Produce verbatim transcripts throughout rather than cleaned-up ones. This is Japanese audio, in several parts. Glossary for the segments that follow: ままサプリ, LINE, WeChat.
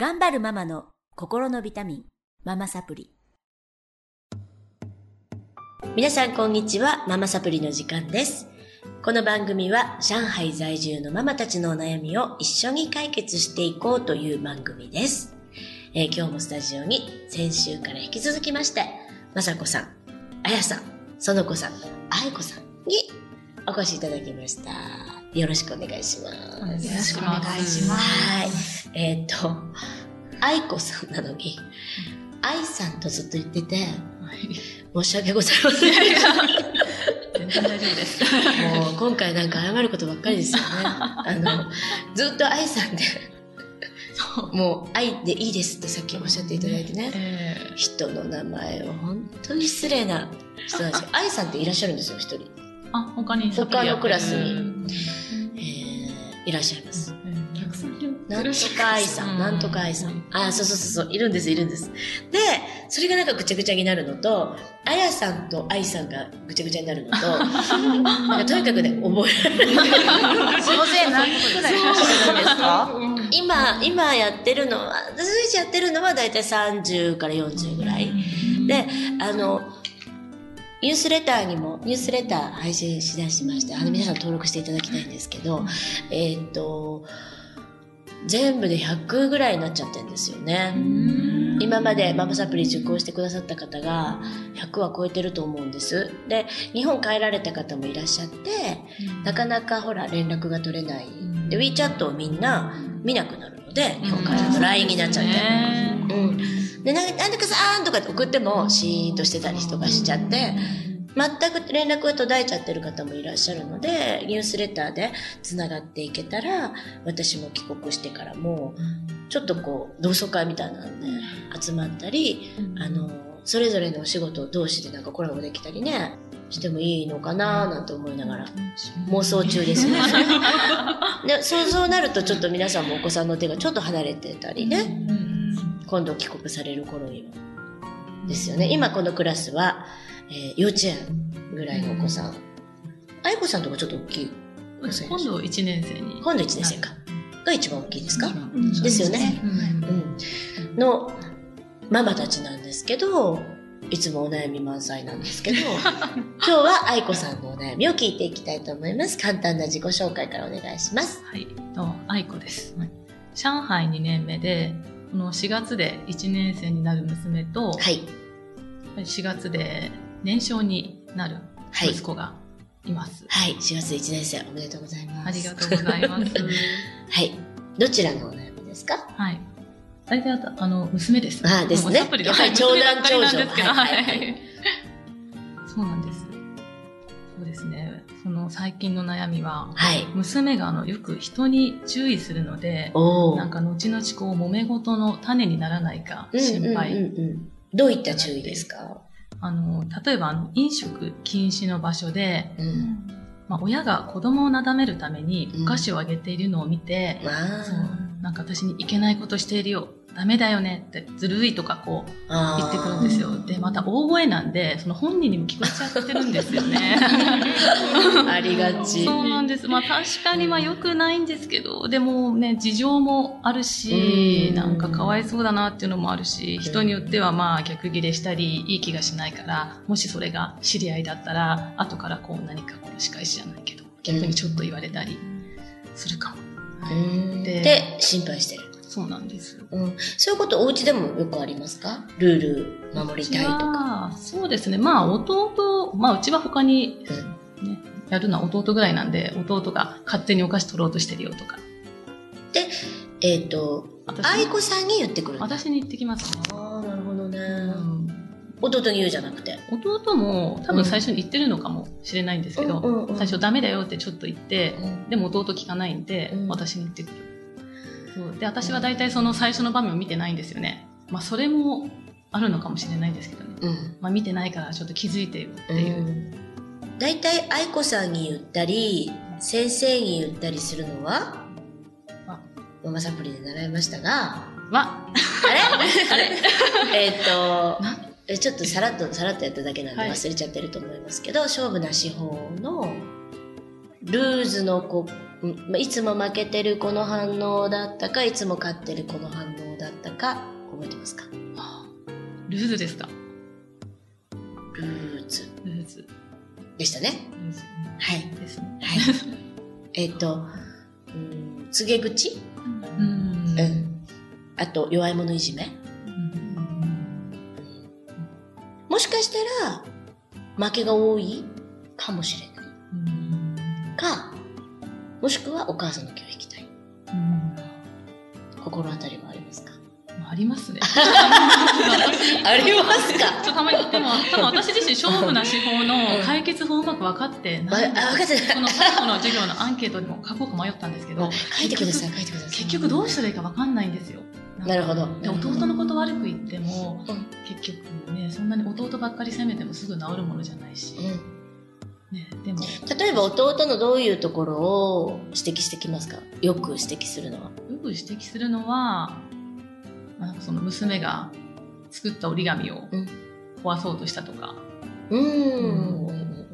頑張るママの心のビタミン、ママサプリ。皆さんこんにちは、ママサプリの時間です。この番組は上海在住のママたちのお悩みを一緒に解決していこうという番組です。えー、今日もスタジオに先週から引き続きまして、まさこさん、あやさん、そのこさん、あいこさんにお越しいただきました。よろしくお願いします。よろしくお願いします。はい。えー、っと、あいこさんなのに、あいさんとずっと言ってて、はい、申し訳ございません。全然大丈夫です。もう今回なんか謝ることばっかりですよね。あの、ずっとあいさんで、もう愛でいいですってさっきおっしゃっていただいてね、えー、人の名前を本当に失礼な人なんですよ。愛さんっていらっしゃるんですよ、一人。あ、他に他のクラスに、えー、いらっしゃいます。なんとか愛さん、なんとか愛さん。あ、そうそうそうそう、いるんですいるんです。で、それがなんかぐちゃぐちゃになるのと、あやさんと愛さんがぐちゃぐちゃになるのと、なんかとにかくね覚えられない。すいません、何個ぐらいいらっしゃるんですか？今今やってるのは、私やってるのはだいたいさんじゅうからよんじゅうぐらい。で、あの。ニュースレターにも、ニュースレター配信しだしまして、あの皆さん登録していただきたいんですけど、えっと、全部でひゃくぐらいになっちゃってるんですよね。今までママサプリ受講してくださった方がひゃくは超えてると思うんです。で、日本帰られた方もいらっしゃって、なかなかほら連絡が取れない。で、WeChat をみんな見なくなるので、日本帰ると ライン になっちゃって。うんで、なんとかさーんとかって送ってもシーンとしてたりとかしちゃって、全く連絡が途絶えちゃってる方もいらっしゃるので、ニュースレターでつながっていけたら、私も帰国してからも、ちょっとこう、同窓会みたいなので、集まったり、あの、それぞれのお仕事同士でなんかコラボできたりね、してもいいのかなーなんて思いながら、妄想中ですね。で、そうそうなるとちょっと皆さんもお子さんの手がちょっと離れてたりね。今度帰国される頃にはですよね。今このクラスは、えー、幼稚園ぐらいのお子さん、愛子さんとかちょっと大きい今度いちねん生に今度いちねん生かが一番大きいですか、うん、ですよね、うん、のママたちなんですけど、いつもお悩み満載なんですけど今日は愛子さんのお悩みを聞いていきたいと思います。簡単な自己紹介からお願いします。はい、愛子です。上海にねんめでこのしがつでいちねん生になる娘と、はい、しがつで年少になる息子がいます。はい、はい、しがついちねん生おめでとうございます。ありがとうございます。はい、どちらのお悩みですか？はい、大体あの娘です。ああですね。やはり長男長女ですけど、はいはいはい、そうなんです。そうですね。その最近の悩みは、はい、娘があのよく人に注意するので、なんか後々こう揉め事の種にならないか心配、うんうんうん、どういった注意ですか？あの例えばあの飲食禁止の場所で、うん、まあ、親が子供をなだめるためにお菓子をあげているのを見て、うん、そうなんか私にいけないことしているよ、ダメだよねってずるいとかこう言ってくるんですよ。でまた大声なんでその本人にも聞こえちゃってるんですよね。ありがち。そうなんです。まあ確かにまあ良くないんですけど、でもね事情もあるし、なんかかわいそうだなっていうのもあるし、人によってはまあ逆ギレしたりいい気がしないから、もしそれが知り合いだったら後からこう何かこう仕返しじゃないけど逆にちょっと言われたりするかも。うん、で、で心配してる。そうなんです、うん、そういうことお家でもよくありますか？ルール守りたいとか。そうですね、まあ弟、まあうちは他に、ね、うん、やるのは弟ぐらいなんで、弟が勝手にお菓子取ろうとしてるよとかで、えっ、ー、と愛子さんに言ってくる。私に言ってきます。ああ、なるほどね、うん、弟に言うじゃなくて。弟も多分最初に言ってるのかもしれないんですけど、うんうんうんうん、最初ダメだよってちょっと言って、うん、でも弟聞かないんで、うん、私に言ってくる。で私は大体その最初の場面を見てないんですよね。まあ、それもあるのかもしれないんですけどね、うん、まあ、見てないからちょっと気づいてるっていう。大体、うん、愛子さんに言ったり先生に言ったりするのはママサプリで習いましたが、ま、あれあれえっとちょっとさらっとさらっとやっただけなんで忘れちゃってると思いますけど、はい、勝負なし法のルーズのこいつも負けてるこの反応だったか、いつも勝ってるこの反応だったか覚えてますか？ルーズですか？ルーズ。ルーズでしたね。ルーズ、はい。ですね。はい。えっと、うん、告げ口、うんうんうん、あと、弱い者いじめ、うん、もしかしたら、負けが多いかもしれない。うん、か、もしくはお母さんの気を引きたい。うん、心当たりはありますか？ありますね。ありますか？ちょっとたまに、でも多分私自身勝負な手法の解決法をうまく分かってない、うん、あ、分かってない。この最後の授業のアンケートにも書こうか迷ったんですけど、書いてください、書いてください。結局どうしたらいいか分かんないんですよ。なるほど。で、弟のこと悪く言っても、うん、結局ね、そんなに弟ばっかり責めてもすぐ治るものじゃないし、うんね、でも例えば弟のどういうところを指摘してきますか？よく指摘するのは、よく指摘するのはなんかその娘が作った折り紙を壊そうとしたとか、うん、うん、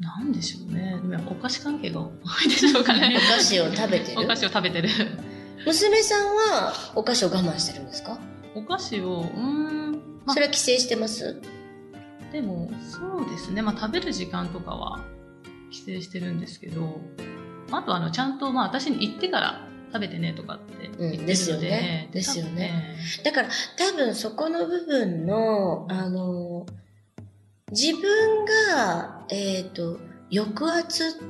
なんでしょうね。でもお菓子関係が多いでしょうかね。お菓子を食べてる。お菓子を食べてる。娘さんはお菓子を我慢してるんですか？お菓子を、うーん、まあ、それは規制してます？でもそうですね。まあ食べる時間とかは規制してるんですけど、あとあのちゃんとまあ私に言ってから。食べてねとかって言ってるので、うん、ですよね。ですよね。だから多分そこの部分の、あの、自分が、えっと、抑圧、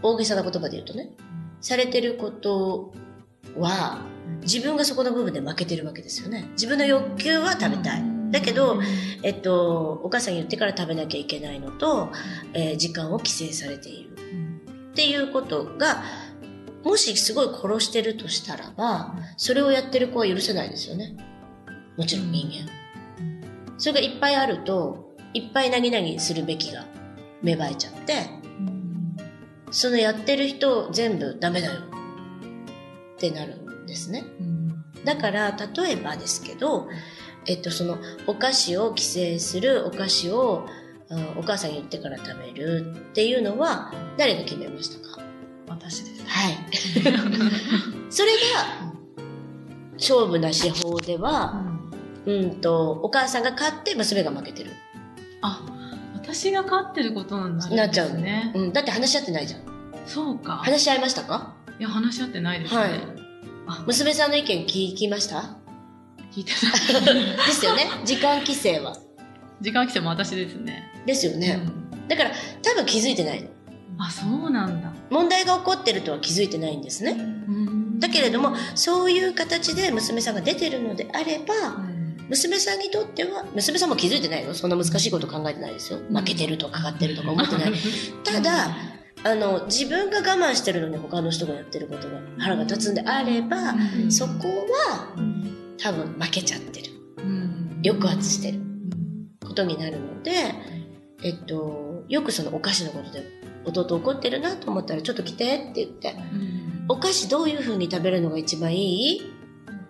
大げさな言葉で言うとね、うん、されてることは、自分がそこの部分で負けてるわけですよね。自分の欲求は食べたい。だけど、えっと、お母さんに言ってから食べなきゃいけないのと、えー、時間を規制されている。うん、っていうことが、もしすごい殺してるとしたらば、それをやってる子は許せないですよね。もちろん人間。それがいっぱいあると、いっぱいなぎなぎするべきが芽生えちゃって、そのやってる人全部ダメだよってなるんですね。だから、例えばですけど、えっと、そのお菓子を規制する、お菓子をお母さんに言ってから食べるっていうのは、誰が決めましたか？私です。はい。それが、勝負な手法では、うん、うんと、お母さんが勝って娘が負けてる。あ、私が勝ってることになるんですね。なっちゃうね。うん。だって話し合ってないじゃん。そうか。話し合いましたか？いや、話し合ってないですね。はい。あ、娘さんの意見聞きました？聞いてない。ですよね。時間規制は。時間規制も私ですね。ですよね。うん、だから、多分気づいてないの。あ、そうなんだ。問題が起こってるとは気づいてないんですね。うん、だけれども、そういう形で娘さんが出てるのであれば、うん、娘さんにとっては、娘さんも気づいてないよ。そんな難しいこと考えてないですよ。負けてるとかかかってるとか思ってない。ただ、あの、自分が我慢してるのに他の人がやってることが腹が立つんであれば、うん、そこは、多分負けちゃってる。うん、抑圧してることになるので、えっと、よくそのお菓子のことで、弟怒ってるなと思ったらちょっと来てって言って、うん、お菓子どういう風に食べるのが一番いい、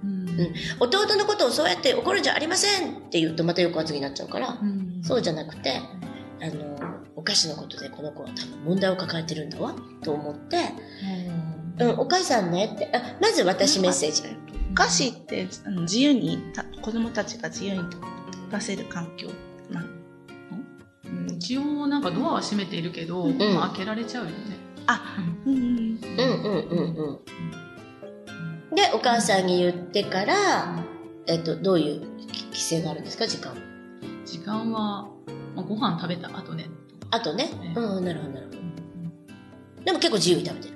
うんうん、弟のことをそうやって怒るんじゃありませんって言うとまた抑圧になっちゃうから、うん、そうじゃなくて、あのお菓子のことでこの子は多分問題を抱えてるんだわと思って、うんうん、お母さんねって、あ、まず私メッセージ。お菓子ってあの自由に子供たちが自由に出せる環境なの？一応なんかドアは閉めているけど、うん、まあ、開けられちゃうよね。あ、うんうんうんうんうん。で、お母さんに言ってから、えっと、どういう規制があるんですか？時間。時間は、まあ、ご飯食べた後ね。後ね。ね、うん、なるほどなるほど、うん。でも結構自由に食べてる。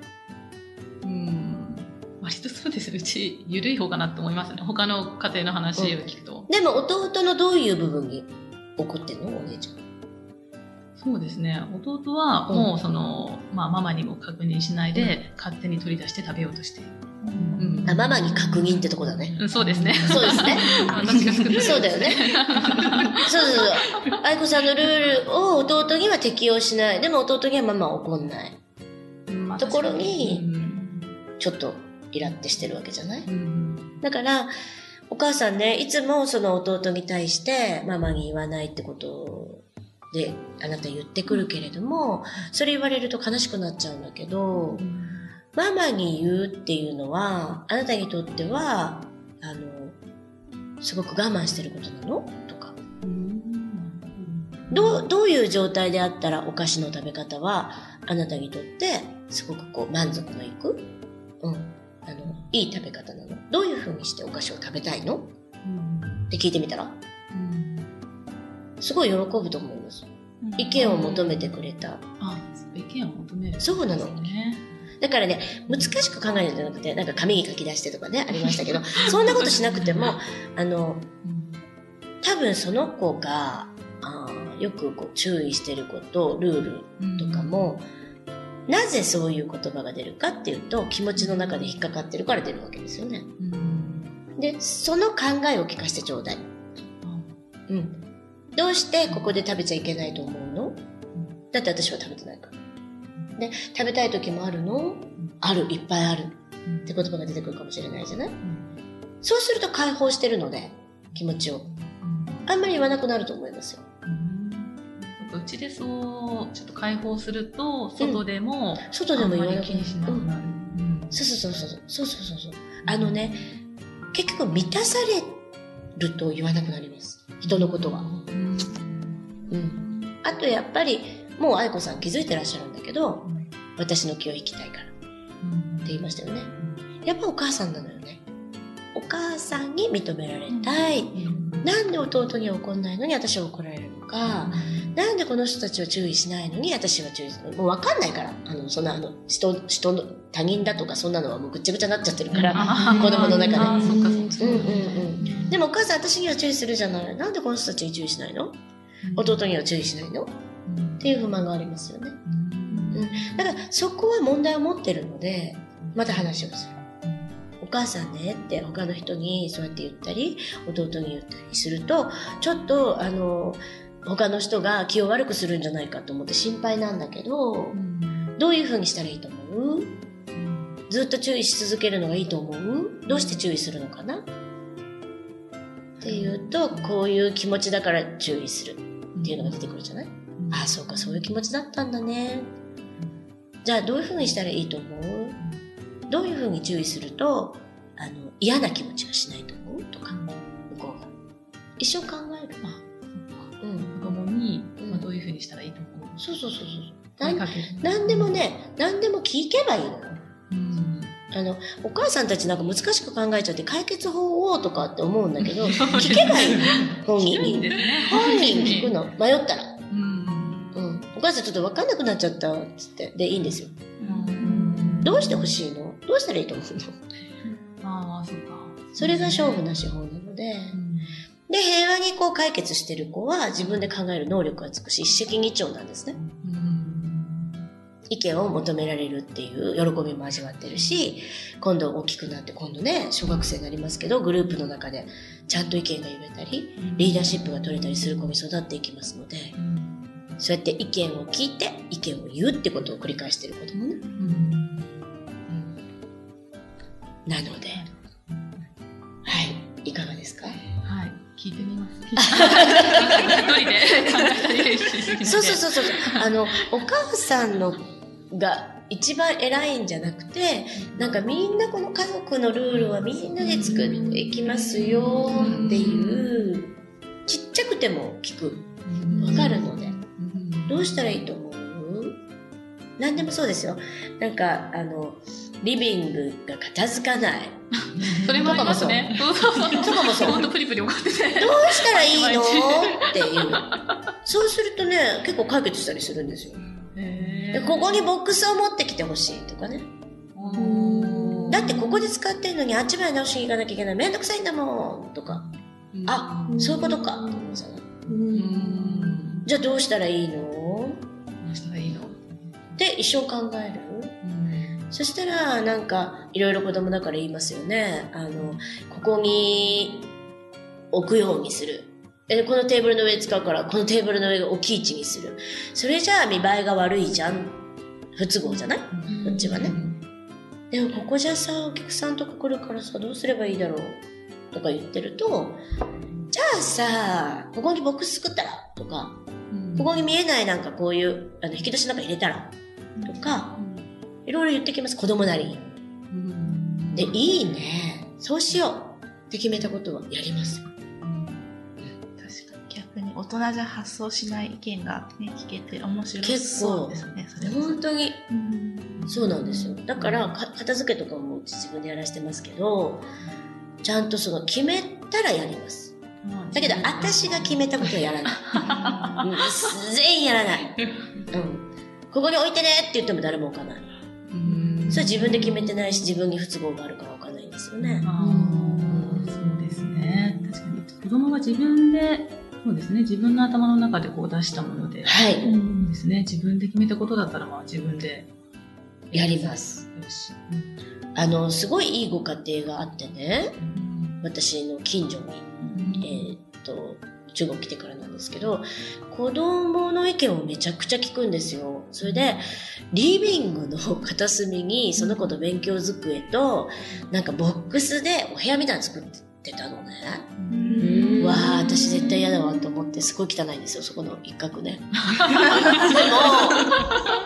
うん、割とそうです。うち緩い方かなと思いますね。他の家庭の話を聞くと。うん、でも弟のどういう部分に怒ってんの？お姉ちゃん。そうですね。弟はもうその、うん、まあ、ママにも確認しないで、うん、勝手に取り出して食べようとしている、うんうん、あ、ママに確認ってとこだね、うん、そうですね、そうですね。私が作ってるそうだよね。そうそうそう。愛子さんのルールを弟には適用しない。でも弟にはママは怒んない、うん、ところに、うん、ちょっとイラってしてるわけじゃない、うん、だからお母さんね、いつもその弟に対してママに言わないってことをで、あなた言ってくるけれども、それ言われると悲しくなっちゃうんだけど、ママに言うっていうのは、あなたにとってはあのすごく我慢してることなのとか、うん、どう、どういう状態であったらお菓子の食べ方はあなたにとってすごくこう満足のいく、うん、あのいい食べ方なの、どういうふうにしてお菓子を食べたいの、うん、って聞いてみたら、うん、すごい喜ぶと思います、うん、意見を求めてくれた、あ、意見を求める、そうなの、だからね、難しく考えるんじゃなくて、なんか紙に書き出してとかね、ありましたけど、そんなことしなくても、あの、多分その子が、あ、よくこう注意してること、ルールとかも、うん、なぜそういう言葉が出るかっていうと、気持ちの中で引っかかってるから出るわけですよね。うん、で、その考えを聞かせてちょうだい。うんうん、どうしてここで食べちゃいけないと思うの？だって私は食べてないから。で、食べたい時もあるの？ある、いっぱいあるって言葉が出てくるかもしれないじゃない、うん、そうすると解放してるので気持ちをあんまり言わなくなると思いますよ、うん、うちでそうちょっと解放すると外でも、うん、外でも言わなくなる、そうそうそうそうそうそう、あのね、結局満たされると言わなくなります、人のことは、うんうん、あとやっぱりもう愛子さん気づいてらっしゃるんだけど、私の気を引きたいからって言いましたよね。やっぱお母さんなのよね。お母さんに認められたい、なんで弟には怒んないのに私は怒られるのか、なんでこの人たちは注意しないのに私は注意する、もう分かんないから、あのそんなあの人人の他人だとかそんなのはもうぐっちゃぐちゃになっちゃってるから子供の中で、あ、そっかそっか、うんうんうん、でもお母さん私には注意するじゃない、なんでこの人たちに注意しないの、弟には注意しないのっていう不満がありますよね、うん、だからそこは問題を持ってるのでまた話をする、お母さんねって他の人にそうやって言ったり弟に言ったりするとちょっとあの他の人が気を悪くするんじゃないかと思って心配なんだけど、どういうふうにしたらいいと思う、ずっと注意し続けるのがいいと思う、どうして注意するのかなっていうと、こういう気持ちだから注意するっていうのが出てくるじゃない、ああそうか、そういう気持ちだったんだね、じゃあどういうふうにしたらいいと思う、どういうふうに注意するとあの嫌な気持ちはしないと思うとか、向こうが一生考える、うん、子供に、うん、まあ、どういうふうにしたらいいと思う、そうそうそうそう、何でもね、何でも聞けばいいのよ、うん、あのお母さんたちなんか難しく考えちゃって解決法をとかって思うんだけど聞けばいいの本人に、ね、本人に聞くの迷ったら、お母さんちょっと分かんなくなっちゃったっつってでいいんですよ、うん、どうして欲しいの、どうしたらいいと思うの、あー、そうか、それが勝負な手法なので、うん、で平和にこう解決してる子は自分で考える能力がつくし一石二鳥なんですね、うん、意見を求められるっていう喜びも味わってるし、今度大きくなって今度ね小学生になりますけどグループの中でちゃんと意見が言えたりリーダーシップが取れたりする子に育っていきますので、そうやって意見を聞いて意見を言うってことを繰り返していることもね、うんうん、なので、はい、いかがですか、はい、聞いてみます、一人でそうそうそうそう、あのお母さんのが一番偉いんじゃなくて、なんかみんなこの家族のルールはみんなで作っていきますよっていう、うん、ちっちゃくても聞く、分かるので、うん、どうしたらいいと思う？何でもそうですよ。なんかあのリビングが片付かない。それもありますね。そうそうそう。そうかもそう。本当プリプリ怒ってて。どうしたらいいのっていう。そうするとね、結構解決したりするんですよ。へー。ここにボックスを持ってきてほしいとかね。だってここで使ってるのにあっちまで直しに行かなきゃいけない。めんどくさいんだもんとか。あ、そういうことかと思うんですよね。じゃあどうしたらいいの？で一生考える、うん、そしたらなんかいろいろ子供だから言いますよね、あのここに置くようにする、でこのテーブルの上使うからこのテーブルの上が置き位置にする、それじゃあ見栄えが悪いじゃん、不都合じゃない、うん、こっちはね、うん、でもここじゃさお客さんとか来るからさどうすればいいだろうとか言ってると、じゃあさここにボックス作ったらとか、うん、ここに見えないなんかこういうあの引き出しなんか入れたらとか、いろいろ言ってきます、子供なりに、うん、でいいね、そうしようっって決めたことはやります。大人じゃ発想しない意見が、ね、聞けて面白そうですね。それ本当に、うん、そうなんですよ。だから、うん、片付けとかも自分でやらしてますけど、ちゃんとその決めたらやります、うん、だけど、うん、私が決めたことはやらない、うん、全員やらない、うん、ここに置いてねって言っても誰も置かない。うん、それ自分で決めてないし、自分に不都合があるから置かないんですよね。あ、うん、そうですね。確かに子供が自分で、そうですね、自分の頭の中でこう出したもので、はい、うんですね、自分で決めたことだったら、まあ自分でやります。よし、うん、あのすごいいいご家庭があってね、うん、私の近所に、うん、えー、っと中国来てからなんですけど、子供の意見をめちゃくちゃ聞くんですよ。それでリビングの片隅にその子の勉強机となんかボックスでお部屋みたいなの作ってたのね。うん、わあ、私絶対嫌だわと思って、すごい汚いんですよ、そこの一角ね。でも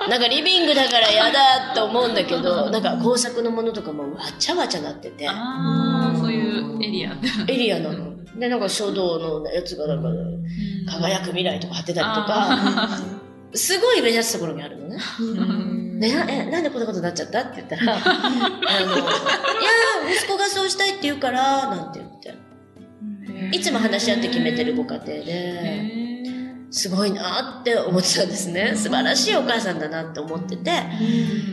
なんかリビングだから嫌だと思うんだけど、なんか工作のものとかもわちゃわちゃなってて、あ、そういうエリアエリアなので、なんか書道のやつがなんか、ね、輝く未来とか貼ってたりとか、すごい目立つところにあるのね。ね、え、なんでこんなことになっちゃったって言ったらあの、いや息子がそうしたいって言うからなんて言って、いつも話し合って決めてるご家庭ですごいなって思ってたんですね。素晴らしいお母さんだなって思ってて、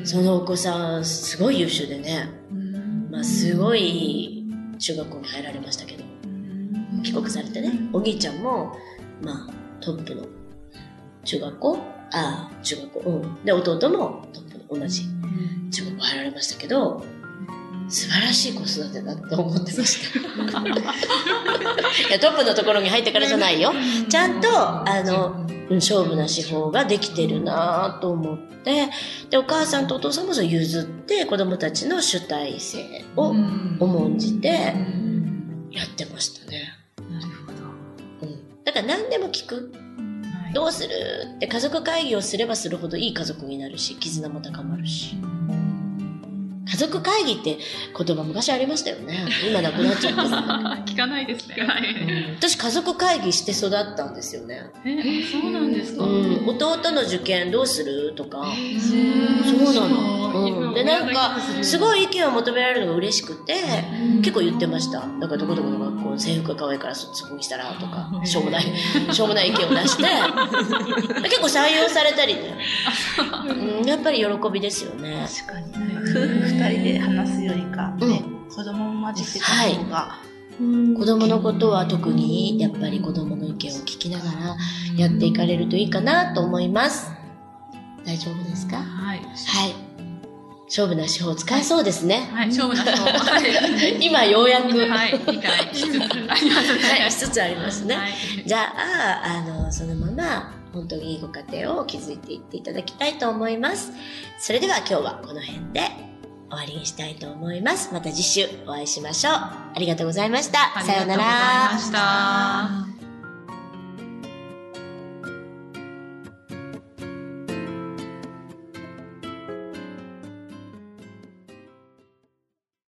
そのお子さんすごい優秀でね、まあ、すごい中学校に入られましたけど、帰国されてね、お兄ちゃんも、まあ、トップの中学校、ああ中学校、うん、で弟もトップの同じ中学校入られましたけど、素晴らしい子育てだと思ってました。いや、トップのところに入ってからじゃないよ。ちゃんと、あの、勝負な手法ができてるなと思って、で、お母さんとお父さんもそう譲って、子供たちの主体性を重んじてやってましたね。なるほど。うん。だから何でも聞く。はい、どうするって家族会議をすればするほどいい家族になるし、絆も高まるし。家族会議って言葉昔ありましたよね。今なくなっちゃった聞かないですね。私家族会議して育ったんですよね。え、そうなんですか。うん、弟の受験どうするとか、そうなの、うん、でなんかすごい意見を求められるのが嬉しくて結構言ってました。だからどこどこの学校制服が可愛いからそこにしたらとか、しょうもないしょうもない意見を出して結構採用されたりね、うん、やっぱり喜びですよね。確かに夫婦二人で話すよりか、ね、うん、子供も混じってた方が、はい、うん、子供のことは特にやっぱり子供の意見を聞きながらやっていかれるといいかなと思います。大丈夫ですか？はい。はい。勝負な手法使えそうですね。はい、はい、勝負な手法。今ようやく理解しつつありますね。はい、しつつありますね。はい、じゃあ、あのそのまま。本当にいいご家庭を築いていっていただきたいと思います。それでは今日はこの辺で終わりにしたいと思います。また次週お会いしましょう。ありがとうございました。さようなら。